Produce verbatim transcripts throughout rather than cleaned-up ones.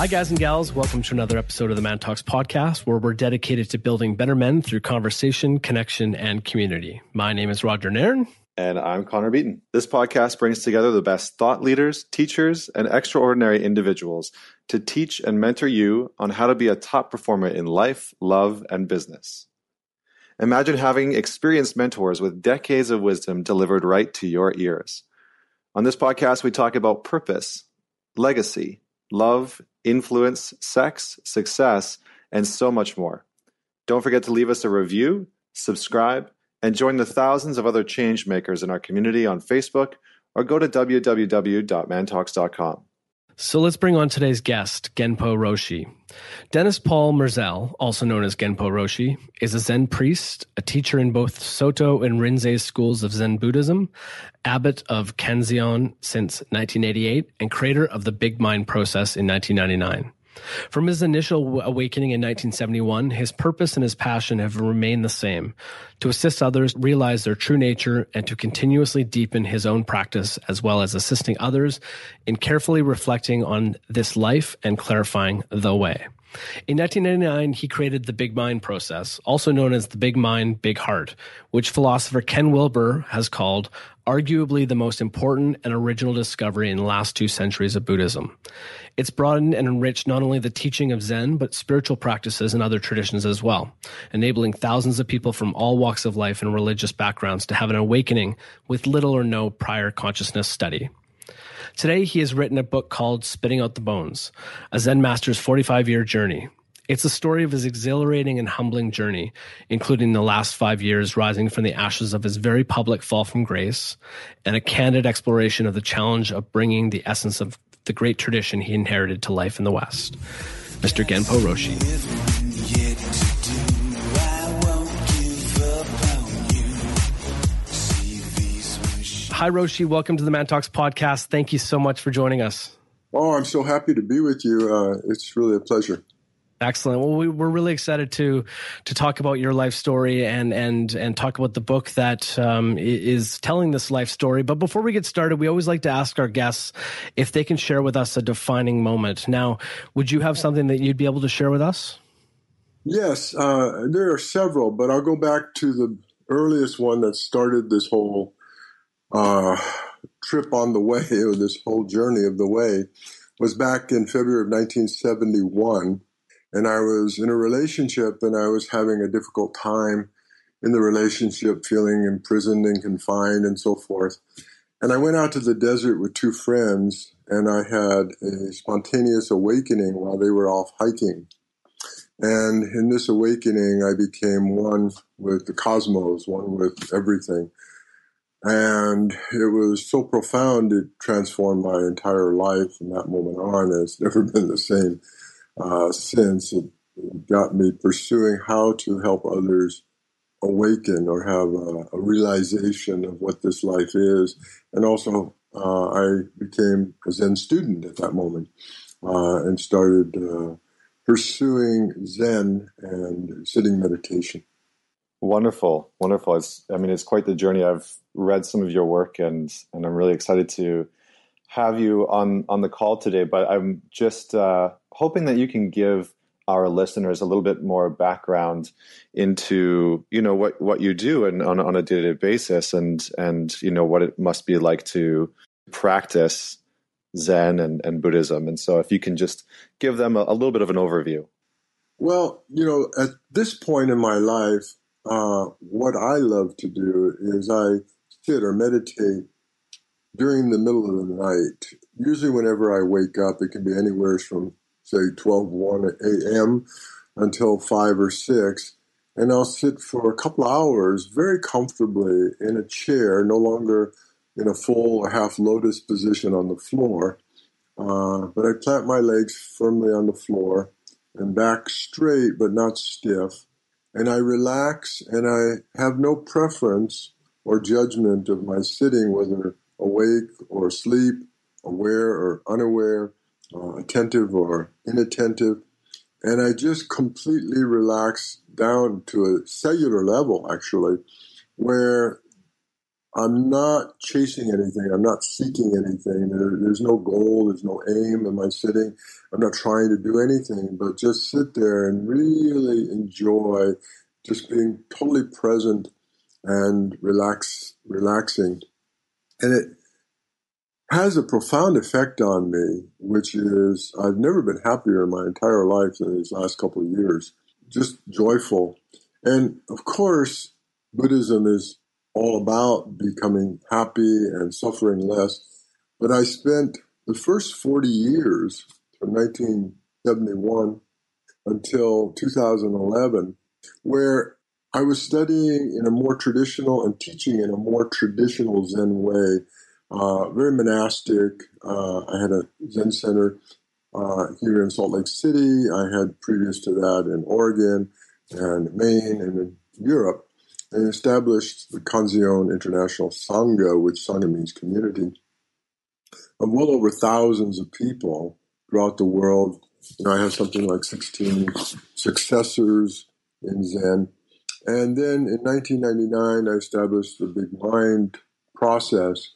Hi, guys and gals. Welcome to another episode of the Man Talks podcast, where we're dedicated to building better men through conversation, connection, and community. My name is Roger Nairn. And I'm Connor Beaton. This podcast brings together the best thought leaders, teachers, and extraordinary individuals to teach and mentor you on how to be a top performer in life, love, and business. Imagine having experienced mentors with decades of wisdom delivered right to your ears. On this podcast, we talk about purpose, legacy, love, influence, sex, success, and so much more. Don't forget to leave us a review, subscribe, and join the thousands of other change makers in our community on Facebook, or go to w w w dot man talks dot com. So let's bring on today's guest, Genpo Roshi. Dennis Paul Merzel, also known as Genpo Roshi, is a Zen priest, a teacher in both Soto and Rinzai schools of Zen Buddhism, abbot of Kanzeon since nineteen eighty-eight, and creator of the Big Mind process in nineteen ninety-nine. From his initial awakening in nineteen seventy-one, his purpose and his passion have remained the same, to assist others realize their true nature and to continuously deepen his own practice, as well as assisting others in carefully reflecting on this life and clarifying the way. In nineteen ninety-nine, he created the Big Mind process, also known as the Big Mind, Big Heart, which philosopher Ken Wilber has called arguably the most important and original discovery in the last two centuries of Buddhism. It's broadened and enriched not only the teaching of Zen, but spiritual practices and other traditions as well, enabling thousands of people from all walks of life and religious backgrounds to have an awakening with little or no prior consciousness study. Today, he has written a book called Spitting Out the Bones, a Zen master's forty-five-year journey. It's a story of his exhilarating and humbling journey, including the last five years rising from the ashes of his very public fall from grace, and a candid exploration of the challenge of bringing the essence of the great tradition he inherited to life in the West. Mister Genpo Roshi. Hi, Roshi. Welcome to the Man Talks podcast. Thank you so much for joining us. Oh, I'm so happy to be with you. Uh, it's really a pleasure. Excellent. Well, we, we're really excited to to talk about your life story and and and talk about the book that um, is telling this life story. But before we get started, we always like to ask our guests if they can share with us a defining moment. Now, would you have something that you'd be able to share with us? Yes, uh, there are several, but I'll go back to the earliest one that started this whole Uh, trip on the way, or this whole journey of the way, was back in February of nineteen seventy-one. And I was in a relationship, and I was having a difficult time in the relationship, feeling imprisoned and confined and so forth. And I went out to the desert with two friends, and I had a spontaneous awakening while they were off hiking. And in this awakening, I became one with the cosmos, one with everything. And it was so profound, it transformed my entire life from that moment on. It's never been the same uh, since. It got me pursuing how to help others awaken or have a, a realization of what this life is. And also, uh, I became a Zen student at that moment uh, and started uh, pursuing Zen and sitting meditation. Wonderful, wonderful. It's, I mean, it's quite the journey. I've read some of your work, and and I'm really excited to have you on, on the call today. But I'm just uh, hoping that you can give our listeners a little bit more background into, you know, what, what you do and on, on a day-to-day basis, and and you know what it must be like to practice Zen and, and Buddhism. And so, if you can just give them a, a little bit of an overview. Well, you know, at this point in my life, Uh, what I love to do is I sit or meditate during the middle of the night. Usually whenever I wake up, it can be anywhere from, say, twelve, one a m until five or six. And I'll sit for a couple of hours very comfortably in a chair, no longer in a full or half lotus position on the floor. Uh, but I plant my legs firmly on the floor and back straight but not stiff. And I relax, and I have no preference or judgment of my sitting, whether awake or asleep, aware or unaware, uh, attentive or inattentive. And I just completely relax down to a cellular level, actually, where I'm not chasing anything. I'm not seeking anything. There, there's no goal. There's no aim. Am I sitting? I'm not trying to do anything, but just sit there and really enjoy just being totally present and relax, relaxing. And it has a profound effect on me, which is I've never been happier in my entire life than these last couple of years. Just joyful. And of course, Buddhism is all about becoming happy and suffering less. But I spent the first forty years, from nineteen seventy-one until two thousand eleven, where I was studying in a more traditional and teaching in a more traditional Zen way, uh, very monastic. Uh, I had a Zen center uh, here in Salt Lake City. I had previous to that in Oregon and Maine and in Europe. And established the Kanzeon International Sangha, which Sangha means community, of well over thousands of people throughout the world. You know, I have something like sixteen successors in Zen. And then in nineteen ninety-nine, I established the Big Mind process,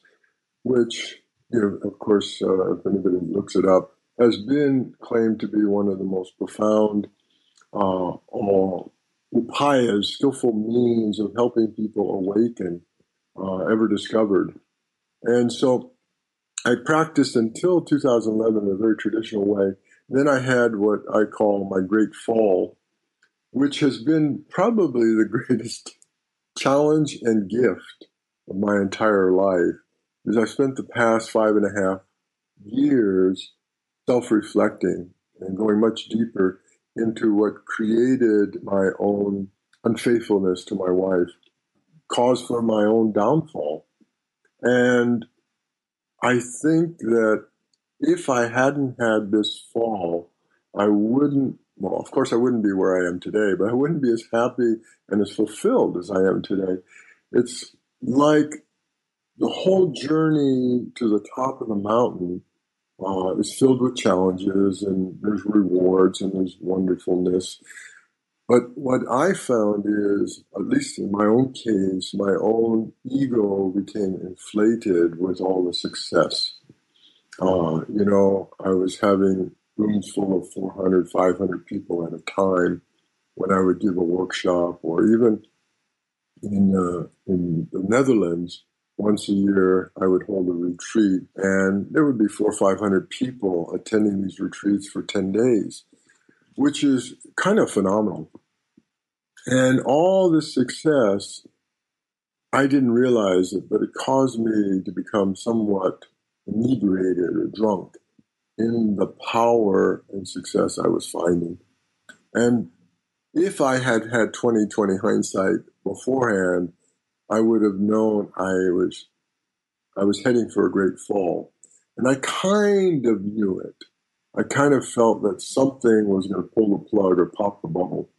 which, you know, of course, uh, if anybody looks it up, has been claimed to be one of the most profound uh, or upayas, skillful means of helping people awaken, uh, ever discovered. And so I practiced until two thousand eleven in a very traditional way. Then I had what I call my great fall, which has been probably the greatest challenge and gift of my entire life, is I spent the past five and a half years self-reflecting and going much deeper into what created my own unfaithfulness to my wife, cause for my own downfall. And I think that if I hadn't had this fall, I wouldn't Well, of course, I wouldn't be where I am today, but I wouldn't be as happy and as fulfilled as I am today. It's like the whole journey to the top of the mountain uh, is filled with challenges, and there's rewards and there's wonderfulness. But what I found is, at least in my own case, my own ego became inflated with all the success. Uh, you know, I was having rooms full of four hundred, five hundred people at a time when I would give a workshop, or even in, uh, in the Netherlands, once a year I would hold a retreat, and there would be four hundred, five hundred people attending these retreats for ten days, which is kind of phenomenal. And all this success, I didn't realize it, but it caused me to become somewhat inebriated or drunk in the power and success I was finding. And if I had had twenty twenty hindsight beforehand, I would have known I was I was heading for a great fall. And I kind of knew it. I kind of felt that something was going to pull the plug or pop the bubble.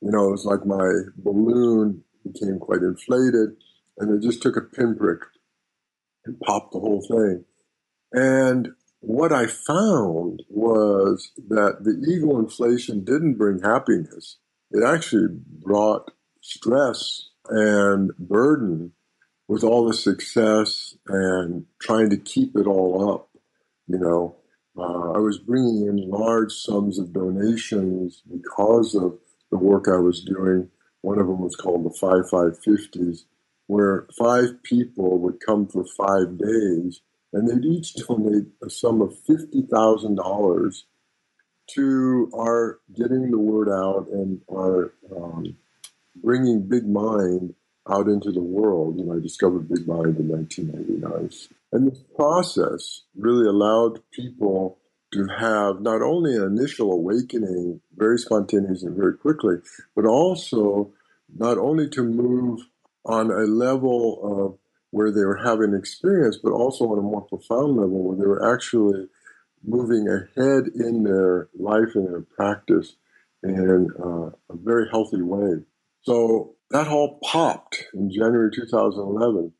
You know, it was like my balloon became quite inflated, and it just took a pinprick and popped the whole thing. And what I found was that the ego inflation didn't bring happiness. It actually brought stress and burden with all the success and trying to keep it all up. You know, uh, I was bringing in large sums of donations because of the work I was doing. One of them was called the five five fifties, where five people would come for five days and they'd each donate a sum of fifty thousand dollars to our getting the word out and our um, bringing Big Mind out into the world. And I discovered Big Mind in nineteen ninety-nine. And this process really allowed people to have not only an initial awakening, very spontaneous and very quickly, but also not only to move on a level of where they were having experience, but also on a more profound level where they were actually moving ahead in their life and their practice in uh, a very healthy way. So that all popped in January two thousand eleven.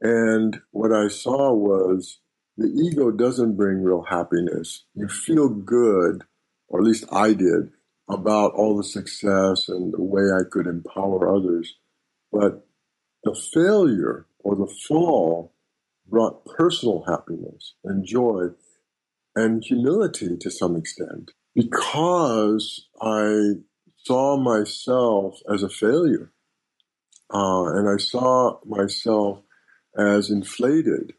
And what I saw was the ego doesn't bring real happiness. You feel good, or at least I did, about all the success and the way I could empower others. But The failure or the fall brought personal happiness and joy and humility to some extent, because I saw myself as a failure, uh, and I saw myself as inflated,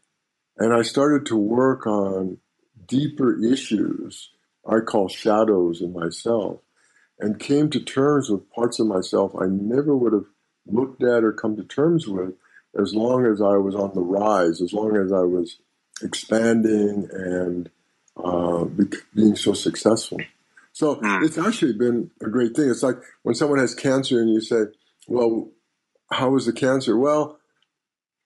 and I started to work on deeper issues I call shadows in myself, and came to terms with parts of myself I never would have looked at or come to terms with as long as I was on the rise, as long as I was expanding and uh, being so successful. So it's actually been a great thing. It's like when someone has cancer and you say, well, how was the cancer? Well,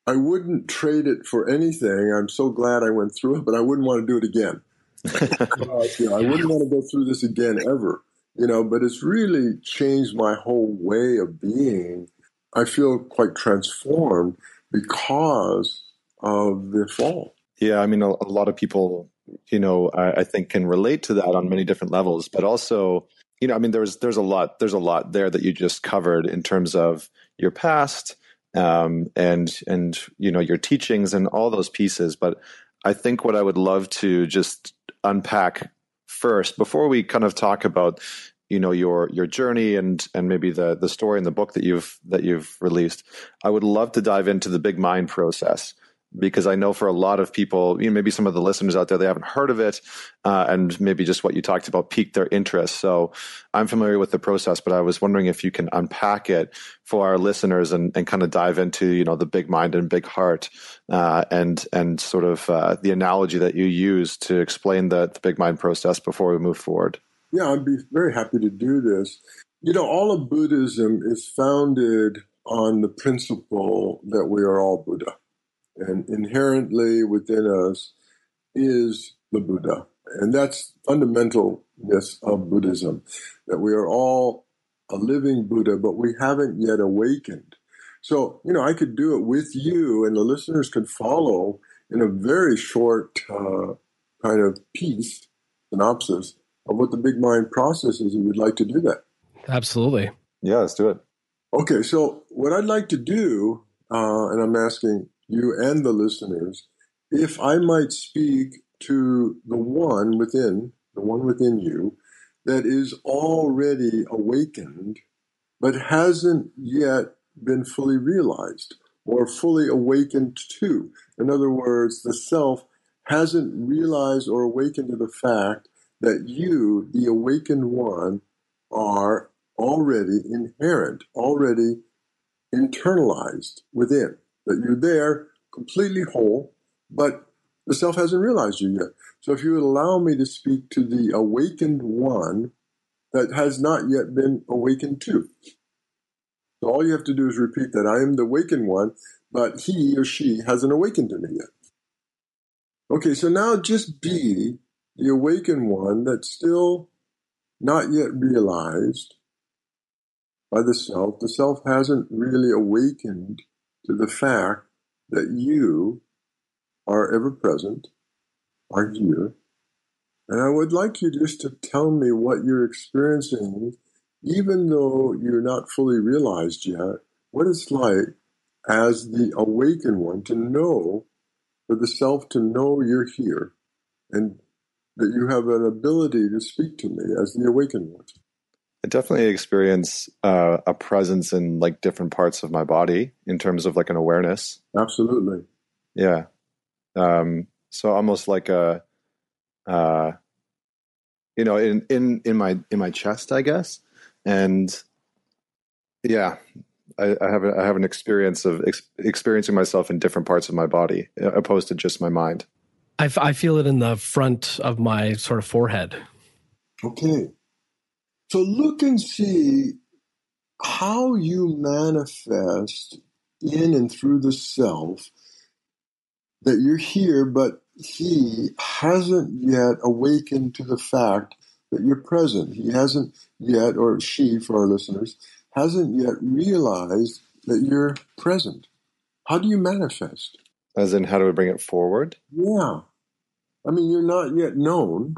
I wouldn't trade it for anything. I'm so glad I went through it, but I wouldn't want to do it again. uh, you know, I wouldn't want to go through this again ever. You know, but it's really changed my whole way of being. I feel quite transformed because of the fall. Yeah, I mean, a, a lot of people, you know, I, I think can relate to that on many different levels. But also, you know, I mean, there's there's a lot there's a lot there that you just covered in terms of your past um, and and you know your teachings and all those pieces. But I think what I would love to just unpack first, before we kind of talk about, you know, your your journey and and maybe the the story and the book that you've that you've released, I would love to dive into the Big Mind process, because I know for a lot of people, you know, maybe some of the listeners out there, they haven't heard of it, uh, and maybe just what you talked about piqued their interest. So I'm familiar with the process, but I was wondering if you can unpack it for our listeners and and kind of dive into, you know, the Big Mind and Big Heart, uh, and and sort of uh, the analogy that you use to explain the, the Big Mind process before we move forward. Yeah, I'd be very happy to do this. You know, all of Buddhism is founded on the principle that we are all Buddha. And inherently within us is the Buddha. And that's fundamentalness of Buddhism, that we are all a living Buddha, but we haven't yet awakened. So, you know, I could do it with you, and the listeners could follow in a very short uh, kind of piece, synopsis, of what the Big Mind process is, and we'd like to do that. Absolutely. Yeah, let's do it. Okay, so what I'd like to do, uh, and I'm asking you and the listeners, if I might speak to the one within, the one within you, that is already awakened, but hasn't yet been fully realized or fully awakened to. In other words, the self hasn't realized or awakened to the fact that you, the awakened one, are already inherent, already internalized within. That you're there, completely whole, but the self hasn't realized you yet. So if you would allow me to speak to the awakened one that has not yet been awakened to. So all you have to do is repeat that. I am the awakened one, but he or she hasn't awakened to me yet. Okay, so now just be the awakened one that's still not yet realized by the self. The self hasn't really awakened to the fact that you are ever present, are here. And I would like you just to tell me what you're experiencing, even though you're not fully realized yet, what it's like as the awakened one to know, for the self to know you're here, and that you have an ability to speak to me as the awakened one. I definitely experience uh, a presence in like different parts of my body in terms of like an awareness. Absolutely. Yeah. Um, so almost like a, uh, you know, in, in, in my, in my chest, I guess. And yeah, I, I have, a, I have an experience of ex- experiencing myself in different parts of my body, opposed to just my mind. I, f- I feel it in the front of my sort of forehead. Okay. So look and see how you manifest in and through the self that you're here, but he hasn't yet awakened to the fact that you're present. He hasn't yet, or she, for our listeners, hasn't yet realized that you're present. How do you manifest? As in, how do we bring it forward? Yeah. I mean, you're not yet known.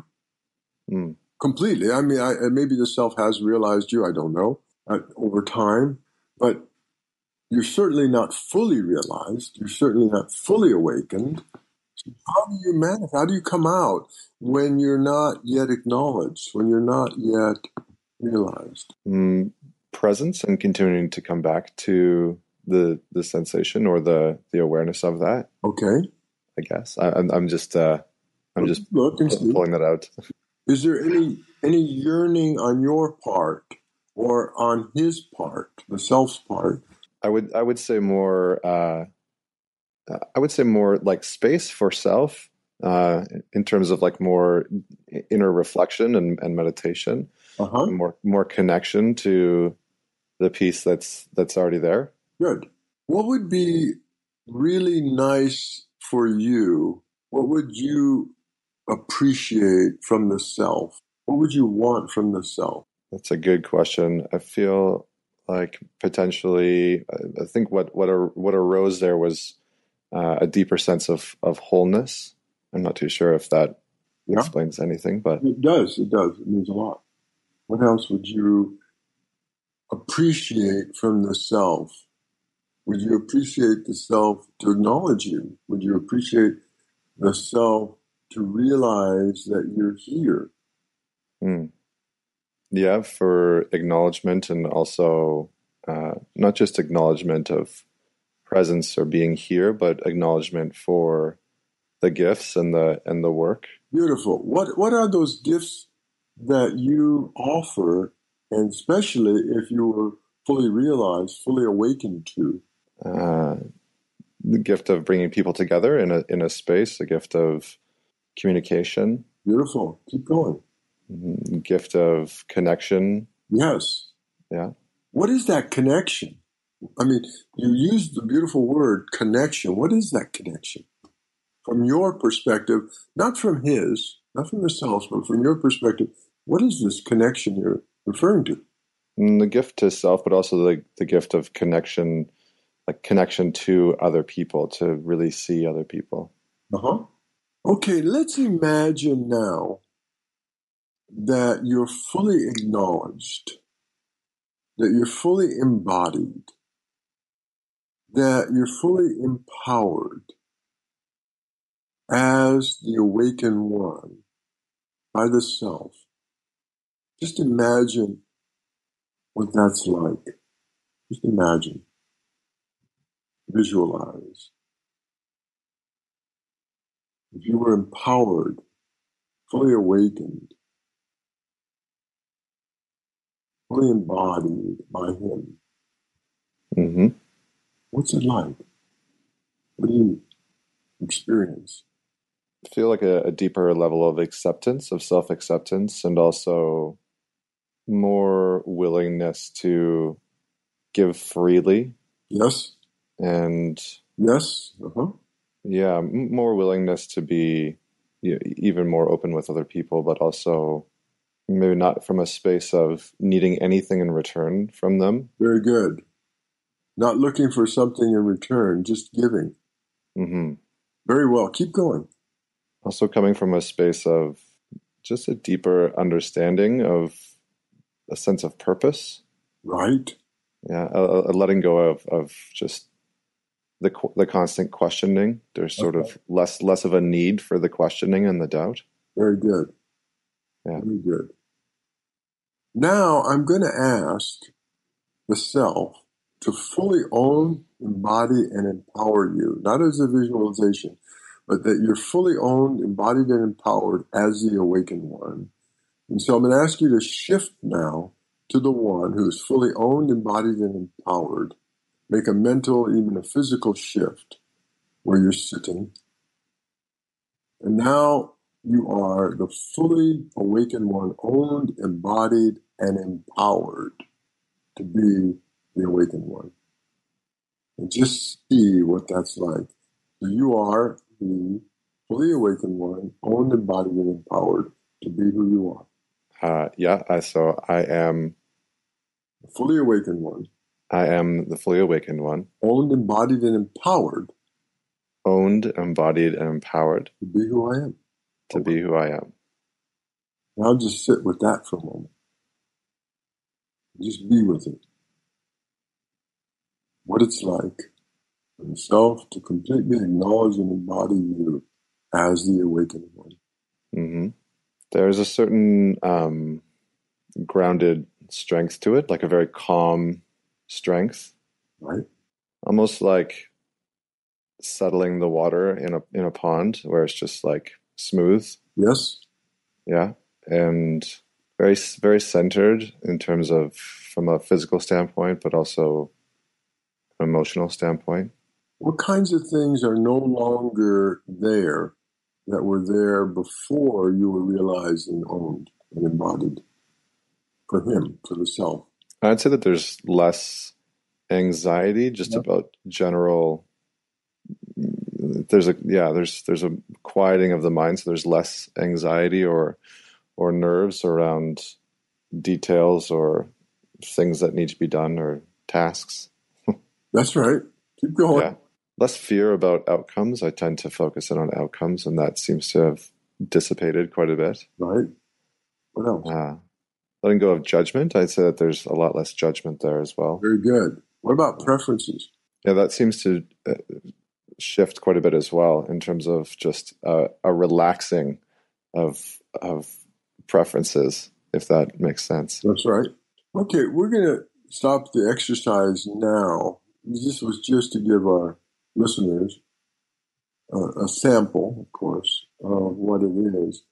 Mm. Completely. I mean, I, maybe the self has realized you, I don't know, uh, over time. But you're certainly not fully realized. You're certainly not fully awakened. So how do you manifest? How do you come out when you're not yet acknowledged, when you're not yet realized? Mm, presence and continuing to come back to the the sensation or the, the awareness of that. Okay. I guess I, I'm, I'm just uh, I'm just Look and see. pulling that out. Is there any any yearning on your part or on his part, the self's part? I would I would say more. Uh, I would say more like space for self uh, in terms of like more inner reflection and, and meditation, uh-huh. and more more connection to the peace that's that's already there. Good. What would be really nice for you? What would you appreciate from the self? What would you want from the self? That's a good question. I feel like potentially, I think what what a, what arose there was uh, a deeper sense of of wholeness. I'm not too sure if that yeah. explains anything, but it does. It does. It means a lot. What else would you appreciate from the self? Would you appreciate the self to acknowledge you? Would you appreciate the self to realize that you're here? Mm. Yeah, for acknowledgement and also uh, not just acknowledgement of presence or being here, but acknowledgement for the gifts and the and the work. Beautiful. What what are those gifts that you offer, and especially if you were fully realized, fully awakened to? Uh, the gift of bringing people together in a in a space, the gift of communication. Beautiful. Keep going. Mm-hmm. Gift of connection. Yes. Yeah. What is that connection? I mean, you used the beautiful word connection. What is that connection? From your perspective, not from his, not from the self, but from your perspective, what is this connection you're referring to? And the gift to self, but also the, the gift of connection, like connection to other people, to really see other people. Uh-huh. Okay, let's imagine now that you're fully acknowledged, that you're fully embodied, that you're fully empowered as the awakened one by the self. Just imagine what that's like. Just imagine. Visualize. If you were empowered, fully awakened, fully embodied by him, mm-hmm. what's it like? What do you experience? I feel like a, a deeper level of acceptance, of self-acceptance, and also more willingness to give freely. Yes. And yes. Uh-huh. Yeah, more willingness to be even more open with other people, but also maybe not from a space of needing anything in return from them. Very good. Not looking for something in return, just giving. Mm-hmm. Very well. Keep going. Also coming from a space of just a deeper understanding of a sense of purpose. Right. Yeah, a, a letting go of, of just the the constant questioning. There's sort okay. of less less of a need for the questioning and the doubt. Very good. Yeah. Very good. Now I'm going to ask the self to fully own, embody, and empower you, not as a visualization, but that you're fully owned, embodied, and empowered as the awakened one. And so I'm going to ask you to shift now to the one who is fully owned, embodied, and empowered. Make a mental, even a physical shift where you're sitting. And now you are the fully awakened one, owned, embodied, and empowered to be the awakened one. And just see what that's like. So you are the fully awakened one, owned, embodied, and empowered to be who you are. Uh, yeah, I, so I am the fully awakened one. I am the fully awakened one. Owned, embodied, and empowered. Owned, embodied, and empowered. To be who I am. To okay. be who I am. Now just sit with that for a moment. Just be with it. What what it's like for himself to completely acknowledge and embody you as the awakened one. Mm-hmm. There's a certain um, grounded strength to it, like a very calm strength. Right. Almost like settling the water in a in a pond where it's just like smooth. Yes. Yeah. And very, very centered in terms of from a physical standpoint, but also an emotional standpoint. What kinds of things are no longer there that were there before you were realized and owned and embodied for him, for the self? I'd say that there's less anxiety just yep. about general. There's a yeah. There's there's a quieting of the mind, so there's less anxiety or or nerves around details or things that need to be done or tasks. That's right. Keep going. Yeah. Less fear about outcomes. I tend to focus in on outcomes, and that seems to have dissipated quite a bit. Right. What else? Uh, letting go of judgment. I'd say that there's a lot less judgment there as well. Very good. What about preferences? Yeah, that seems to uh, shift quite a bit as well in terms of just uh, a relaxing of of preferences, if that makes sense. That's right. Okay, we're going to stop the exercise now. This was just to give our listeners uh, a sample, of course, of what it is.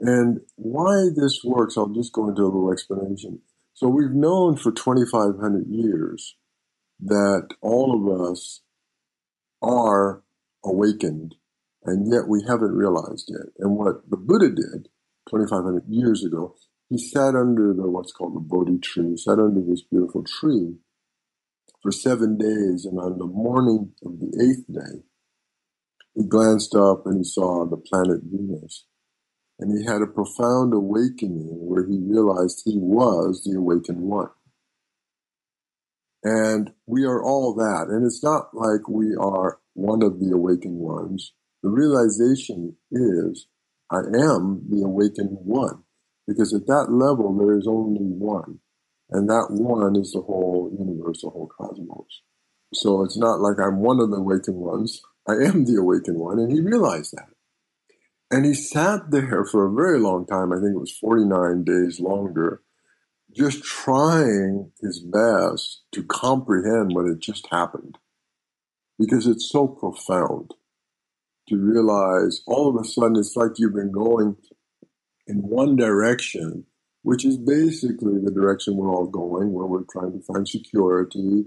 And why this works, I'll just go into a little explanation. So we've known for twenty-five hundred years that all of us are awakened, and yet we haven't realized it. And what the Buddha did twenty-five hundred years ago, he sat under the what's called the Bodhi tree, he sat under this beautiful tree for seven days, and on the morning of the eighth day, he glanced up and he saw the planet Venus. And he had a profound awakening where he realized he was the awakened one. And we are all that. And it's not like we are one of the awakened ones. The realization is, I am the awakened one. Because at that level, there is only one. And that one is the whole universe, the whole cosmos. So it's not like I'm one of the awakened ones. I am the awakened one. And he realized that. And he sat there for a very long time. I think it was forty-nine days longer, just trying his best to comprehend what had just happened. Because it's so profound to realize all of a sudden it's like you've been going in one direction, which is basically the direction we're all going, where we're trying to find security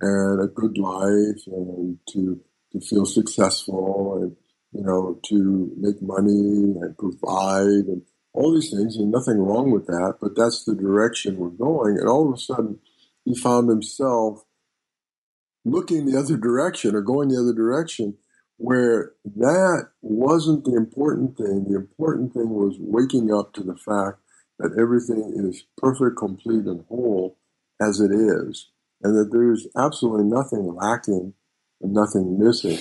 and a good life and to to feel successful and, you know, to make money and provide and all these things, and nothing wrong with that, but that's the direction we're going. And all of a sudden, he found himself looking the other direction or going the other direction, where that wasn't the important thing. The important thing was waking up to the fact that everything is perfect, complete, and whole as it is, and that there's absolutely nothing lacking and nothing missing.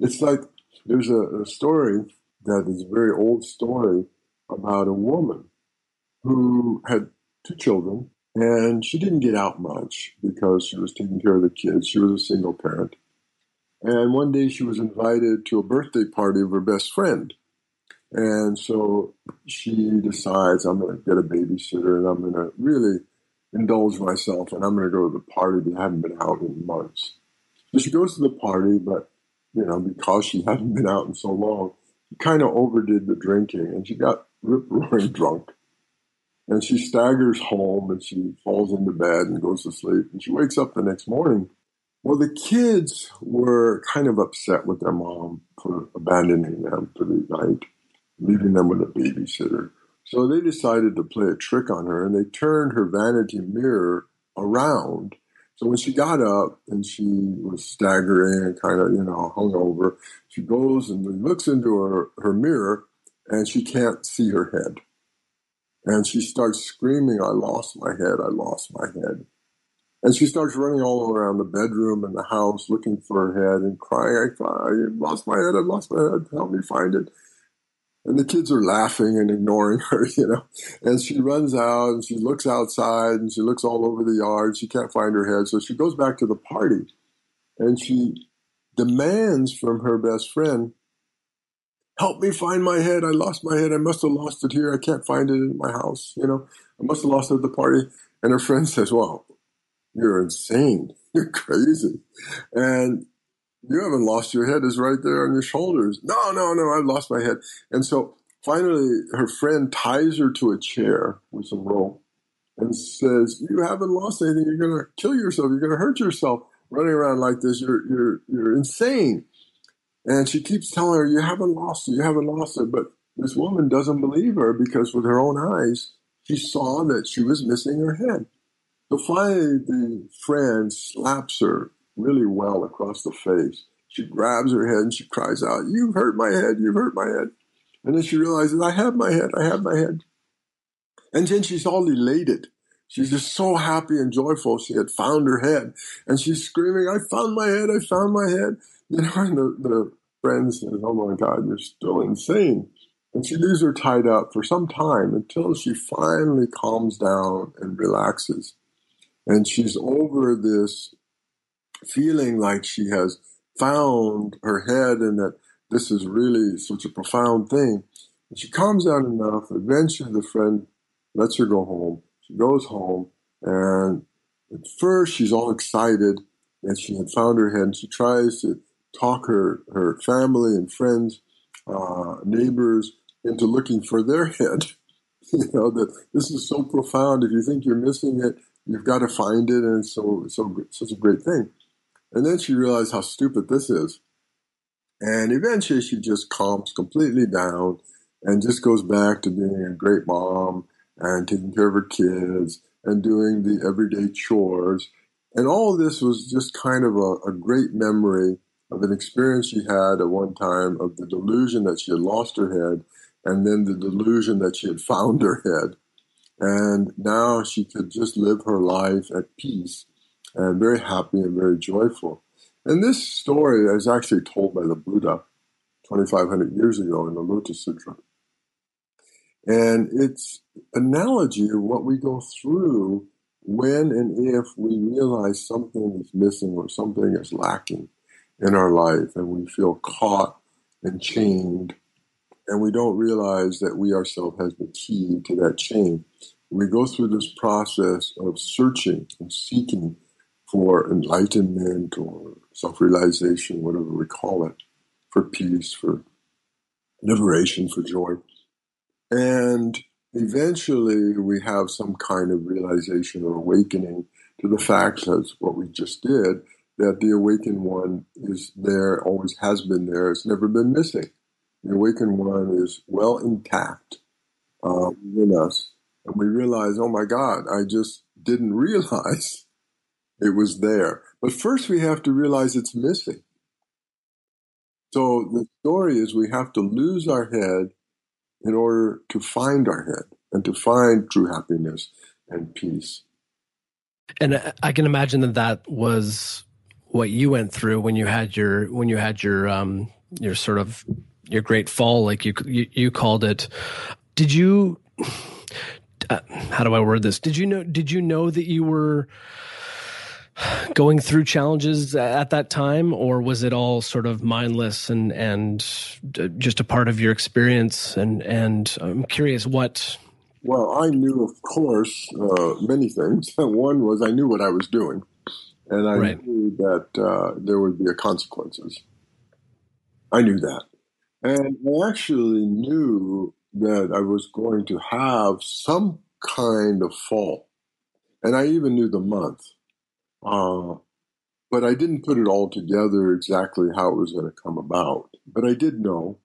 It's like there's a, a story that is a very old story about a woman who had two children, and she didn't get out much because she was taking care of the kids. She was a single parent. And one day she was invited to a birthday party of her best friend. And so she decides, I'm going to get a babysitter and I'm going to really indulge myself and I'm going to go to the party. They haven't been out in months. So she goes to the party, but, you know, because she hadn't been out in so long, she kind of overdid the drinking and she got rip-roaring drunk. And she staggers home and she falls into bed and goes to sleep. And she wakes up the next morning. Well, the kids were kind of upset with their mom for abandoning them for the night, leaving them with a babysitter. So they decided to play a trick on her, and they turned her vanity mirror around. So when she got up and she was staggering and kind of, you know, hungover, she goes and looks into her, her mirror, and she can't see her head. And she starts screaming, I lost my head, I lost my head. And she starts running all around the bedroom and the house looking for her head and crying, I cried, I lost my head, I lost my head, help me find it. And the kids are laughing and ignoring her, you know. And she runs out and she looks outside and she looks all over the yard. She can't find her head. So she goes back to the party and she demands from her best friend, help me find my head. I lost my head. I must have lost it here. I can't find it in my house. You know, I must have lost it at the party. And her friend says, wow, you're insane. You're crazy. And you haven't lost your head. It's right there on your shoulders. No, no, no, I've lost my head. And so finally, her friend ties her to a chair with some rope and says, you haven't lost anything. You're going to kill yourself. You're going to hurt yourself running around like this. You're, you're, you're insane. And she keeps telling her, you haven't lost it. You haven't lost it. But this woman doesn't believe her because with her own eyes, she saw that she was missing her head. So finally, the friend slaps her really well across the face. She grabs her head and she cries out, you've hurt my head. You've hurt my head. And then she realizes, I have my head, I have my head. And then she's all elated. She's just so happy and joyful she had found her head. And she's screaming, I found my head, I found my head. You know, and the, the friend says, oh my God, you're still insane. And she leaves her tied up for some time until she finally calms down and relaxes. And she's over this feeling like she has found her head and that this is really such a profound thing. And she calms down enough. Eventually, the friend lets her go home. She goes home. And at first, she's all excited that she had found her head. And she tries to talk her, her family and friends, uh, neighbors, into looking for their head. You know, that this is so profound. If you think you're missing it, you've got to find it. And so, so such a great thing. And then she realized how stupid this is. And eventually she just calms completely down and just goes back to being a great mom and taking care of her kids and doing the everyday chores. And all of this was just kind of a, a great memory of an experience she had at one time of the delusion that she had lost her head and then the delusion that she had found her head. And now she could just live her life at peace and very happy and very joyful. And this story is actually told by the Buddha twenty-five hundred years ago in the Lotus Sutra. And it's analogy of what we go through when and if we realize something is missing or something is lacking in our life and we feel caught and chained and we don't realize that we ourselves have the key to that chain. We go through this process of searching and seeking for enlightenment or self-realization, whatever we call it, for peace, for liberation, for joy. And eventually we have some kind of realization or awakening to the fact that what we just did, that the awakened one is there, always has been there, it's never been missing. The awakened one is well intact uh, within us. And we realize, oh my God, I just didn't realize it was there. But first we have to realize it's missing. So the story is we have to lose our head in order to find our head and to find true happiness and peace. And I can imagine that that was what you went through when you had your, when you had your, um, your sort of, your great fall, like you, you, you called it. Did you, uh, how do I word this? Did you know, did you know that you were going through challenges at that time, or was it all sort of mindless and and just a part of your experience? And and I'm curious what. Well, I knew, of course, uh, many things. One was I knew what I was doing, and I right. knew that uh, there would be a consequences. I knew that, and I actually knew that I was going to have some kind of fall, and I even knew the month. Uh, but I didn't put it all together exactly how it was going to come about. But I did know.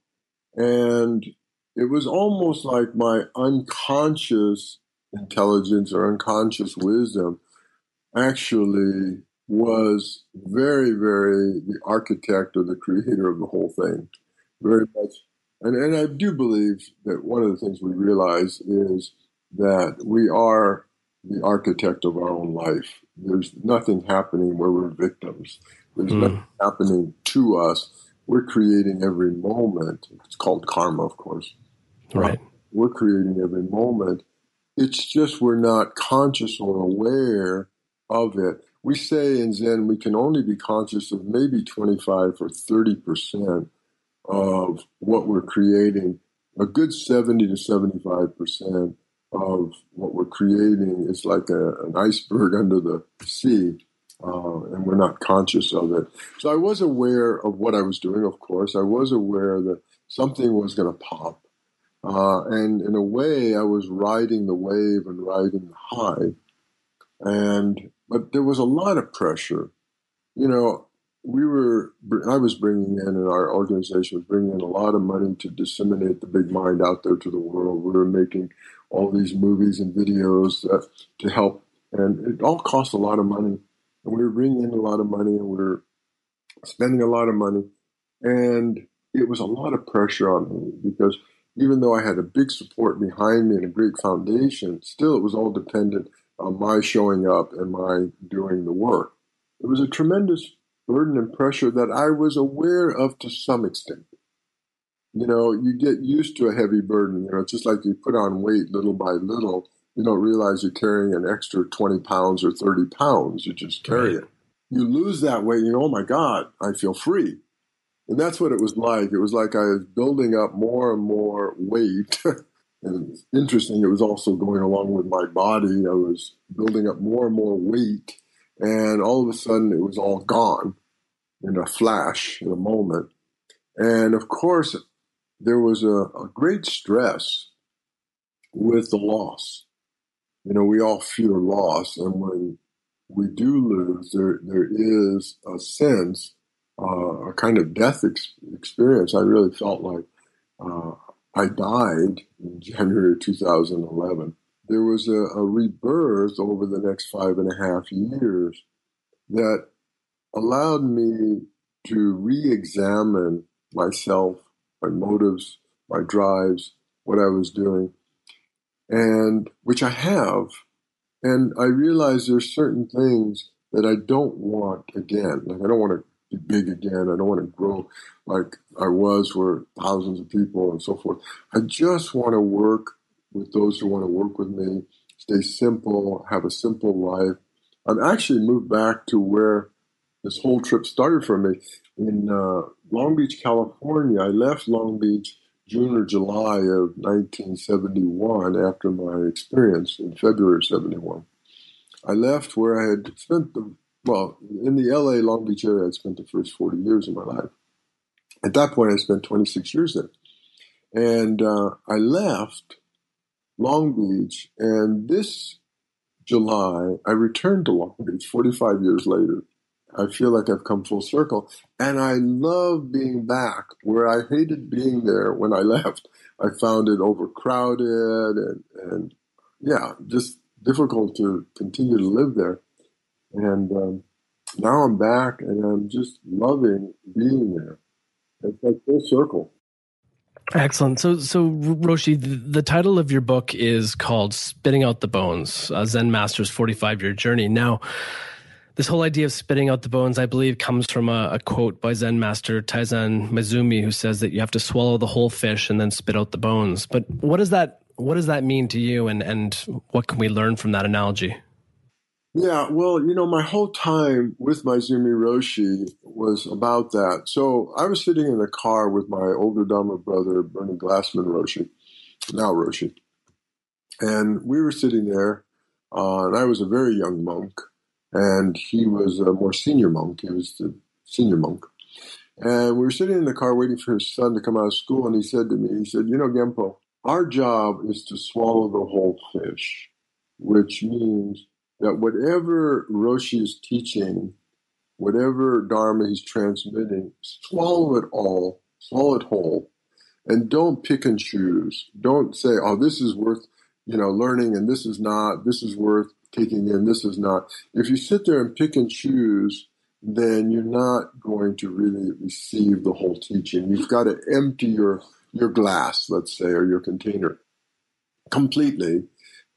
And it was almost like my unconscious intelligence or unconscious wisdom actually was very, very the architect or the creator of the whole thing. Very much. And, and I do believe that one of the things we realize is that we are the architect of our own life. There's nothing happening where we're victims. There's mm. nothing happening to us. We're creating every moment. It's called karma, of course. Right. We're creating every moment. It's just we're not conscious or aware of it. we say in Zen we can only be conscious of maybe twenty-five or thirty percent of what we're creating. A good seventy to seventy-five percent of what we're creating is like a, an iceberg under the sea, uh, and we're not conscious of it. So I was aware of what I was doing, of course. I was aware that something was going to pop. Uh, and in a way, I was riding the wave and riding the high. And but there was a lot of pressure. You know, we were, I was bringing in, and our organization was bringing in a lot of money to disseminate the Big Mind out there to the world. We were making all these movies and videos that, to help. And it all cost a lot of money. And we were bringing in a lot of money, and we were spending a lot of money. And it was a lot of pressure on me because even though I had a big support behind me and a great foundation, still it was all dependent on my showing up and my doing the work. It was a tremendous burden and pressure that I was aware of to some extent. You know, you get used to a heavy burden. You know, it's just like you put on weight little by little. You don't realize you're carrying an extra twenty pounds or thirty pounds. You just carry it. You lose that weight, you know, oh my God, I feel free. And that's what it was like. It was like I was building up more and more weight. And it's interesting, it was also going along with my body. I was building up more and more weight. And all of a sudden, it was all gone in a flash, in a moment. And of course, there was a, a great stress with the loss. You know, we all fear loss. And when we do lose, there there is a sense Uh, a kind of death ex- experience. I really felt like uh, I died in January two thousand eleven. There was a, a rebirth over the next five and a half years that allowed me to re-examine myself, my motives, my drives, what I was doing, and which I have. And I realized there's certain things that I don't want again. Like I don't want to big again. I don't want to grow like I was where thousands of people and so forth. I just want to work with those who want to work with me, stay simple, have a simple life. I've actually moved back to where this whole trip started for me in uh, Long Beach, California. I left Long Beach June or July of nineteen seventy-one after my experience in February of seventy-one. I left where I had spent the Well, in the L A, Long Beach area, I spent the first forty years of my life. At that point, I spent twenty-six years there. And uh, I left Long Beach, and this July, I returned to Long Beach forty-five years later. I feel like I've come full circle. And I love being back where I hated being there when I left. I found it overcrowded and, and yeah, just difficult to continue to live there. And um, now I'm back, and I'm just loving being there. It's like full circle. Excellent. So, so Roshi, the, the title of your book is called "Spitting Out the Bones: A Zen Master's forty-five year Journey." Now, this whole idea of spitting out the bones, I believe, comes from a, a quote by Zen master Taizan Maezumi, who says that you have to swallow the whole fish and then spit out the bones. But what does that what does that mean to you, and and what can we learn from that analogy? Yeah, well, you know, my whole time with Maezumi Roshi was about that. So I was sitting in the car with my older Dhamma brother, Bernie Glassman Roshi, now Roshi. And we were sitting there, uh, and I was a very young monk, and he was a more senior monk. He was the senior monk. And we were sitting in the car waiting for his son to come out of school, and he said to me, he said, you know, Genpo, our job is to swallow the whole fish, which means that whatever Roshi is teaching, whatever Dharma he's transmitting, swallow it all, swallow it whole, and don't pick and choose. Don't say, oh, this is worth, you know, learning and this is not, this is worth taking in, this is not. If you sit there and pick and choose, then you're not going to really receive the whole teaching. You've got to empty your, your glass, let's say, or your container completely,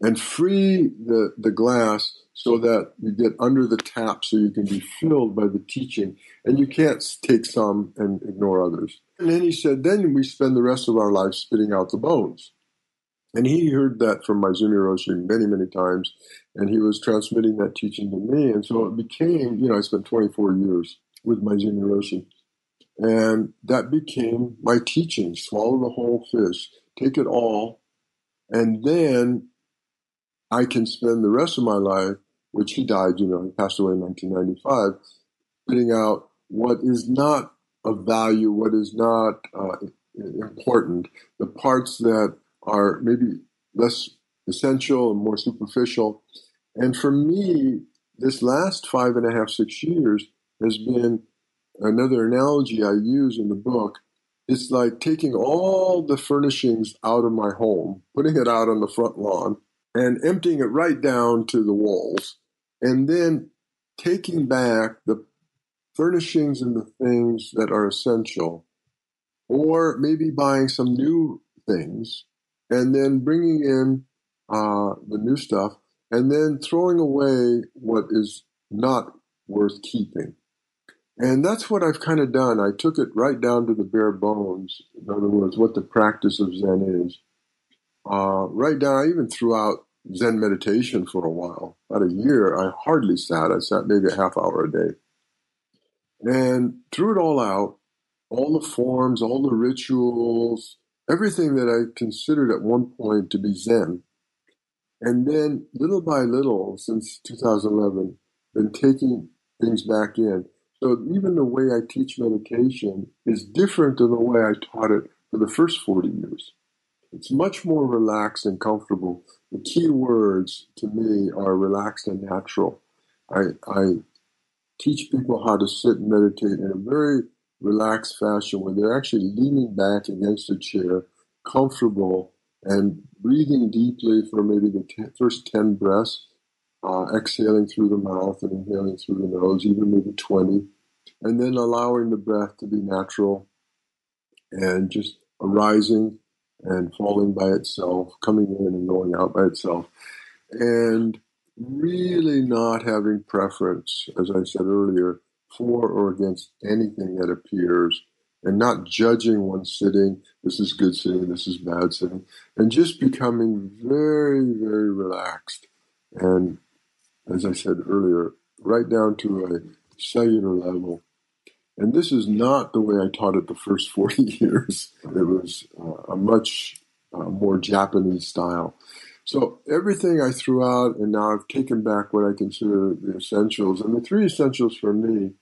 and free the, the glass so that you get under the tap so you can be filled by the teaching. And you can't take some and ignore others. And then he said, then we spend the rest of our life spitting out the bones. And he heard that from Maezumi Roshi many, many times, and he was transmitting that teaching to me. And so it became, you know, I spent twenty-four years with Maezumi Roshi, and that became my teaching: swallow the whole fish, take it all, and then I can spend the rest of my life, which he died, you know, he passed away in nineteen ninety-five, putting out what is not of value, what is not uh, important, the parts that are maybe less essential and more superficial. And for me, this last five and a half, six years has been another analogy I use in the book. It's like taking all the furnishings out of my home, putting it out on the front lawn, and emptying it right down to the walls, and then taking back the furnishings and the things that are essential, or maybe buying some new things, and then bringing in uh, the new stuff, and then throwing away what is not worth keeping. And that's what I've kind of done. I took it right down to the bare bones, in other words, what the practice of Zen is. Uh, right down, I even threw out Zen meditation for a while. About a year, I hardly sat. I sat maybe a half hour a day. And threw it all out, all the forms, all the rituals, everything that I considered at one point to be Zen. And then, little by little, since two thousand eleven, been taking things back in. So even the way I teach meditation is different than the way I taught it for the first forty years. It's much more relaxed and comfortable. The key words to me are relaxed and natural. I, I teach people how to sit and meditate in a very relaxed fashion where they're actually leaning back against a chair, comfortable, and breathing deeply for maybe the ten, first ten breaths, uh, exhaling through the mouth and inhaling through the nose, even maybe twenty, and then allowing the breath to be natural and just arising and falling by itself, coming in and going out by itself, and really not having preference, as I said earlier, for or against anything that appears, and not judging one sitting, this is good sitting, this is bad sitting, and just becoming very, very relaxed. And as I said earlier, right down to a cellular level. And this is not the way I taught it the first forty years. It was uh, a much uh, more Japanese style. So everything I threw out, and now I've taken back what I consider the essentials. And the three essentials for me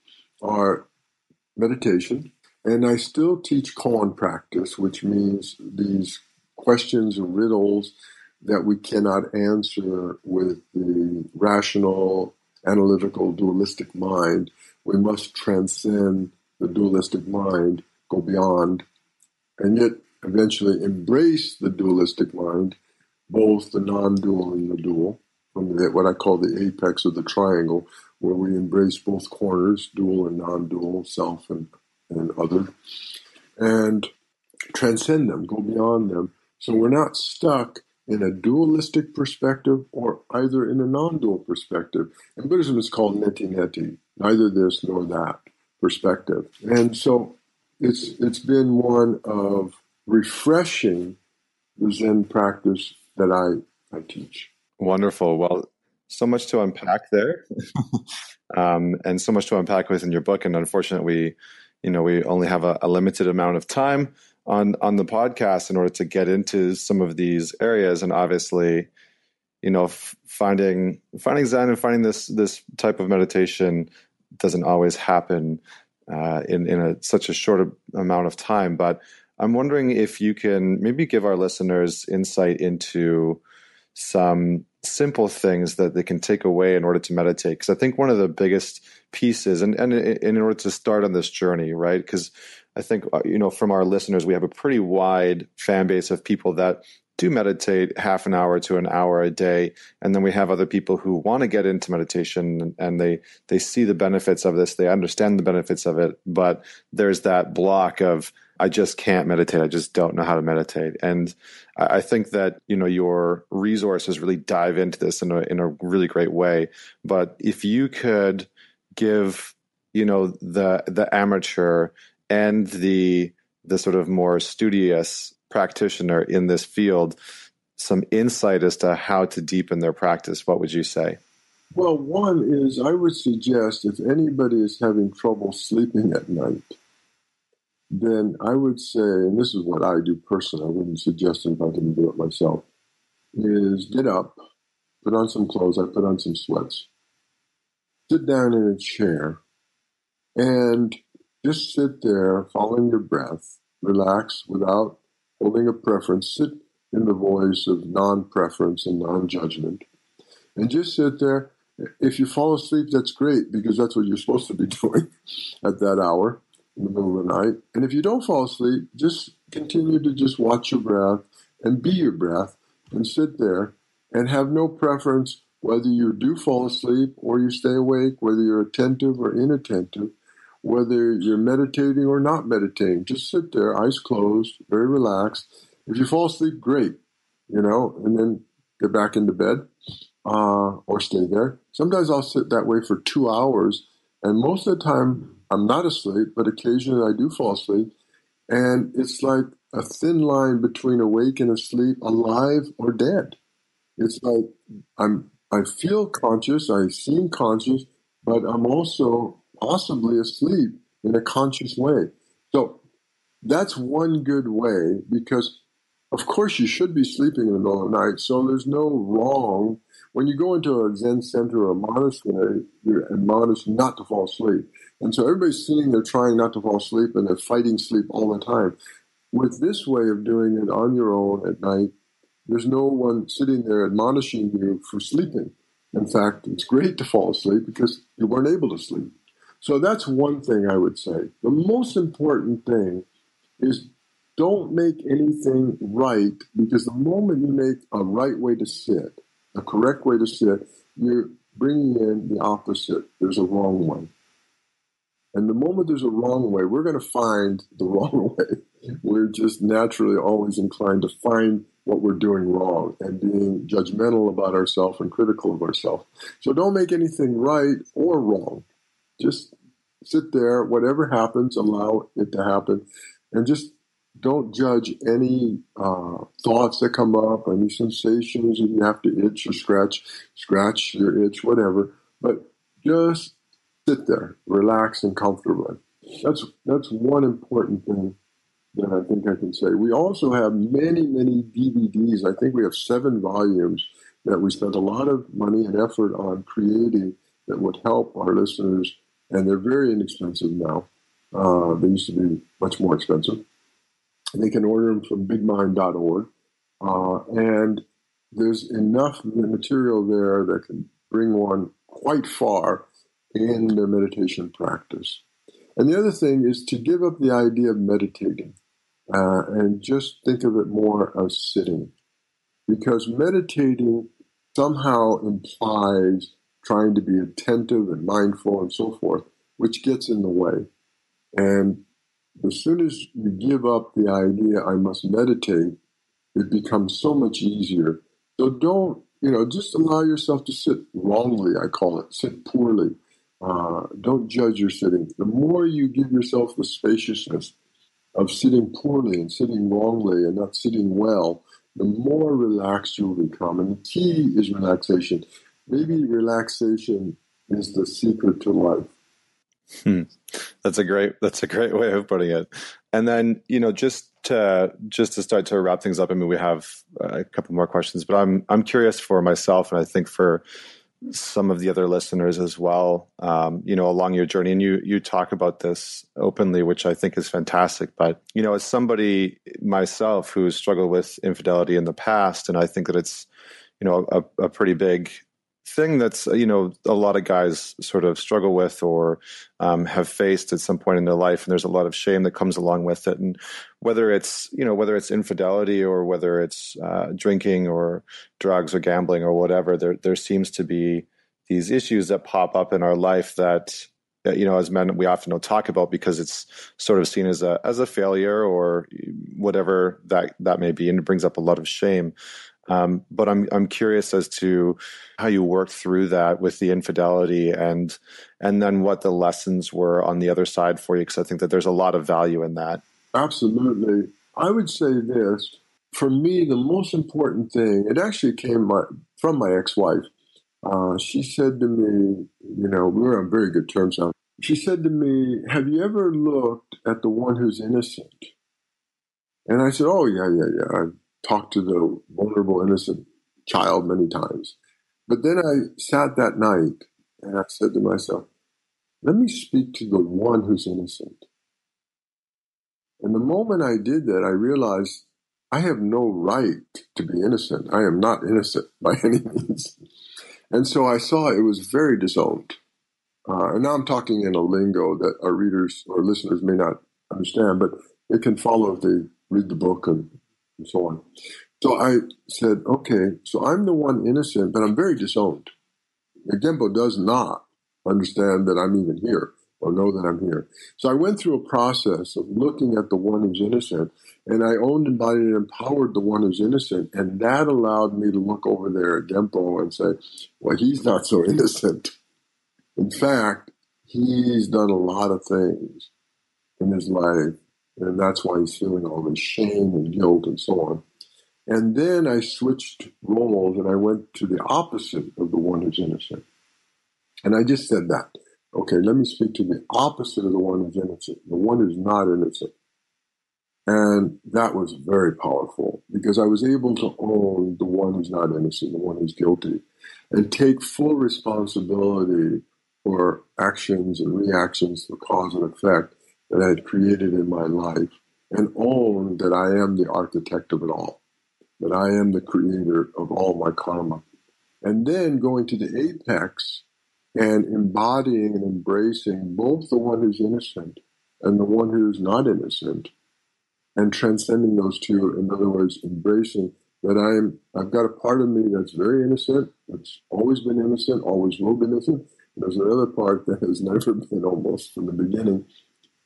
are meditation. And I still teach koan practice, which means these questions and riddles that we cannot answer with the rational, analytical, dualistic mind. We must transcend the dualistic mind, go beyond, and yet eventually embrace the dualistic mind, both the non-dual and the dual, from the, what I call the apex of the triangle, where we embrace both corners, dual and non-dual, self and, and other, and transcend them, go beyond them. So we're not stuck in a dualistic perspective or either in a non-dual perspective. And Buddhism is called neti-neti, neither this nor that perspective. And so it's it's been one of refreshing the Zen practice that I, I teach. Wonderful. Well, so much to unpack there um, and so much to unpack within your book. And unfortunately, you know, we only have a, a limited amount of time on on the podcast in order to get into some of these areas. And obviously, you know, f- finding finding Zen and finding this this type of meditation doesn't always happen uh, in in a, such a short amount of time. But I'm wondering if you can maybe give our listeners insight into some simple things that they can take away in order to meditate. Because I think one of the biggest pieces, and, and, and in order to start on this journey, right? Because I think, you know, from our listeners, we have a pretty wide fan base of people that do meditate half an hour to an hour a day. And then we have other people who want to get into meditation and, and they they see the benefits of this. They understand the benefits of it. But there's that block of, I just can't meditate. I just don't know how to meditate. And I think that, you know, your resources really dive into this in a in a really great way. But if you could give, you know, the the amateur and the the sort of more studious practitioner in this field some insight as to how to deepen their practice, what would you say? Well, one is I would suggest if anybody is having trouble sleeping at night, then I would say, and this is what I do personally, I wouldn't suggest if I didn't do it myself, is get up, put on some clothes, I put on some sweats, sit down in a chair, and just sit there, following your breath, relax without holding a preference, sit in the voice of non-preference and non-judgment, and just sit there. If you fall asleep, that's great, because that's what you're supposed to be doing at that hour, in the middle of the night. And if you don't fall asleep, just continue to just watch your breath and be your breath and sit there and have no preference whether you do fall asleep or you stay awake, whether you're attentive or inattentive, whether you're meditating or not meditating. Just sit there, eyes closed, very relaxed. If you fall asleep, great, you know, and then get back into bed uh, or stay there. Sometimes I'll sit that way for two hours, and most of the time I'm not asleep, but occasionally I do fall asleep. And it's like a thin line between awake and asleep, alive or dead. It's like I'm I feel conscious, I seem conscious, but I'm also possibly asleep in a conscious way. So that's one good way, because of course you should be sleeping in the middle of the night, so there's no wrong. When you go into a Zen center or a monastery, you're admonished not to fall asleep. And so everybody's sitting there trying not to fall asleep, and they're fighting sleep all the time. With this way of doing it on your own at night, there's no one sitting there admonishing you for sleeping. In fact, it's great to fall asleep because you weren't able to sleep. So that's one thing I would say. The most important thing is don't make anything right, because the moment you make a right way to sit, a correct way to sit, you're bringing in the opposite. There's a wrong one. And the moment there's a wrong way, we're going to find the wrong way. We're just naturally always inclined to find what we're doing wrong and being judgmental about ourselves and critical of ourselves. So don't make anything right or wrong. Just sit there. Whatever happens, allow it to happen. And just don't judge any uh, thoughts that come up, any sensations. If you have to itch or scratch, scratch your itch, whatever. But just sit there, relaxed and comfortably. That's that's one important thing that I think I can say. We also have many, many D V Ds. I think we have seven volumes that we spent a lot of money and effort on creating that would help our listeners, and they're very inexpensive now. Uh, they used to be much more expensive. And they can order them from Big Mind dot org. Uh, and there's enough material there that can bring one quite far in their meditation practice. And the other thing is to give up the idea of meditating uh, and just think of it more as sitting. Because meditating somehow implies trying to be attentive and mindful and so forth, which gets in the way. And as soon as you give up the idea, I must meditate, it becomes so much easier. So don't, you know, just allow yourself to sit wrongly, I call it, sit poorly. Uh, don't judge your sitting. The more you give yourself the spaciousness of sitting poorly and sitting wrongly and not sitting well, the more relaxed you'll become. And the key is relaxation. Maybe relaxation is the secret to life. Hmm. That's a great, that's a great way of putting it. And then, you know, just to, just to start to wrap things up, I mean, we have a couple more questions, but I'm, I'm curious for myself, and I think for some of the other listeners as well, um, you know, along your journey, and you, you talk about this openly, which I think is fantastic, but, you know, as somebody myself who struggled with infidelity in the past, and I think that it's, you know, a, a pretty big thing that's, you know, a lot of guys sort of struggle with or um, have faced at some point in their life. And there's a lot of shame that comes along with it. And whether it's, you know, whether it's infidelity or whether it's uh, drinking or drugs or gambling or whatever, there, there seems to be these issues that pop up in our life that, that, you know, as men, we often don't talk about because it's sort of seen as a, as a failure or whatever that, that may be. And it brings up a lot of shame. Um, but I'm I'm curious as to how you worked through that with the infidelity and and then what the lessons were on the other side for you, because I think that there's a lot of value in that. Absolutely. I would say this. for me, the most important thing, it actually came my, from my ex-wife. Uh, she said to me, you know, we were on very good terms now. She said to me, have you ever looked at the one who's innocent? And I said, oh, yeah, yeah, yeah. I've talked to the vulnerable, innocent child many times. But then I sat that night and I said to myself, let me speak to the one who's innocent. And the moment I did that, I realized I have no right to be innocent. I am not innocent by any means. And so I saw it was very disowned. Uh, and now I'm talking in a lingo that our readers or listeners may not understand, but it can follow if they read the book and, and so on. So I said, okay, so I'm the one innocent, but I'm very disowned. And Genpo does not understand that I'm even here or know that I'm here. So I went through a process of looking at the one who's innocent, and I owned, embodied, and empowered the one who's innocent, and that allowed me to look over there at Genpo and say, well, he's not so innocent. In fact, he's done a lot of things in his life, and that's why he's feeling all this shame and guilt and so on. And then I switched roles, and I went to the opposite of the one who's innocent. And I just said that. Okay, let me speak to the opposite of the one who's innocent, the one who's not innocent. And that was very powerful because I was able to own the one who's not innocent, the one who's guilty, and take full responsibility for actions and reactions, for cause and effect that I had created in my life, and own that I am the architect of it all, that I am the creator of all my karma. And then going to the apex and embodying and embracing both the one who's innocent and the one who's not innocent, and transcending those two. In other words, embracing that I'm, I've got a part of me that's very innocent, that's always been innocent, always will be innocent. There's another part that has never been, almost from the beginning,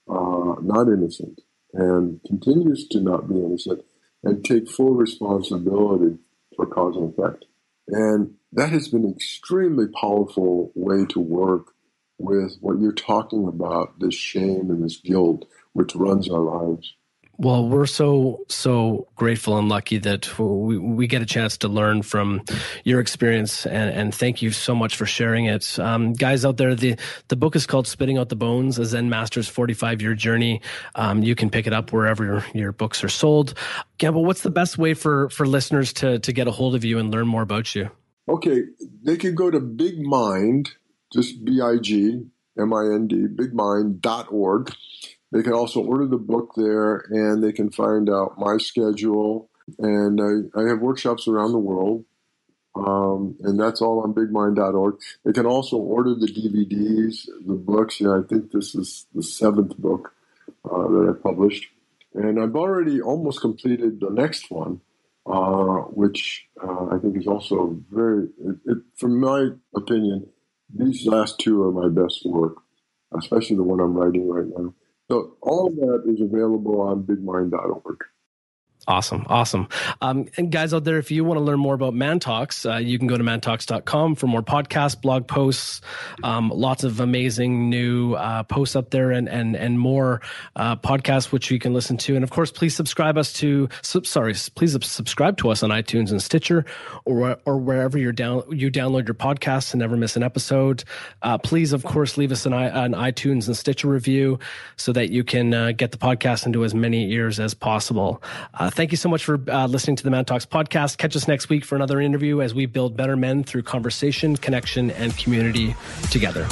uh, not innocent, and continues to not be innocent, and take full responsibility for cause and effect. And that has been an extremely powerful way to work with what you're talking about, this shame and this guilt, which runs our lives. Well, we're so, so grateful and lucky that we, we get a chance to learn from your experience, and, and thank you so much for sharing it. Um, guys out there, the, the book is called Spitting Out the Bones, A Zen Master's forty-five year Journey. Um, you can pick it up wherever your, your books are sold. Genpo, what's the best way for, for listeners to, to get a hold of you and learn more about you? Okay, they can go to Big Mind, just B I G M I N D, big mind dot org. They can also order the book there, and they can find out my schedule. And I, I have workshops around the world, um, and that's all on big mind dot org. They can also order the D V Ds, the books. Yeah, I think this is the seventh book uh, that I published. And I've already almost completed the next one, uh, which uh, I think is also very, it, it, from my opinion, these last two are my best work, especially the one I'm writing right now. So all of that is available on big mind dot org. Awesome. Awesome. Um, and guys out there, if you want to learn more about Man Talks, uh, you can go to man talks dot com for more podcasts, blog posts, um, lots of amazing new uh, posts up there, and and and more uh, podcasts, which you can listen to. And of course, please subscribe us to, sub, sorry, please subscribe to us on iTunes and Stitcher, or or wherever you're down, you download your podcasts to never miss an episode. Uh, please, of course, leave us an, an iTunes and Stitcher review so that you can uh, get the podcast into as many ears as possible. Uh, Thank you so much for uh, listening to the Man Talks podcast. Catch us next week for another interview as we build better men through conversation, connection, and community together.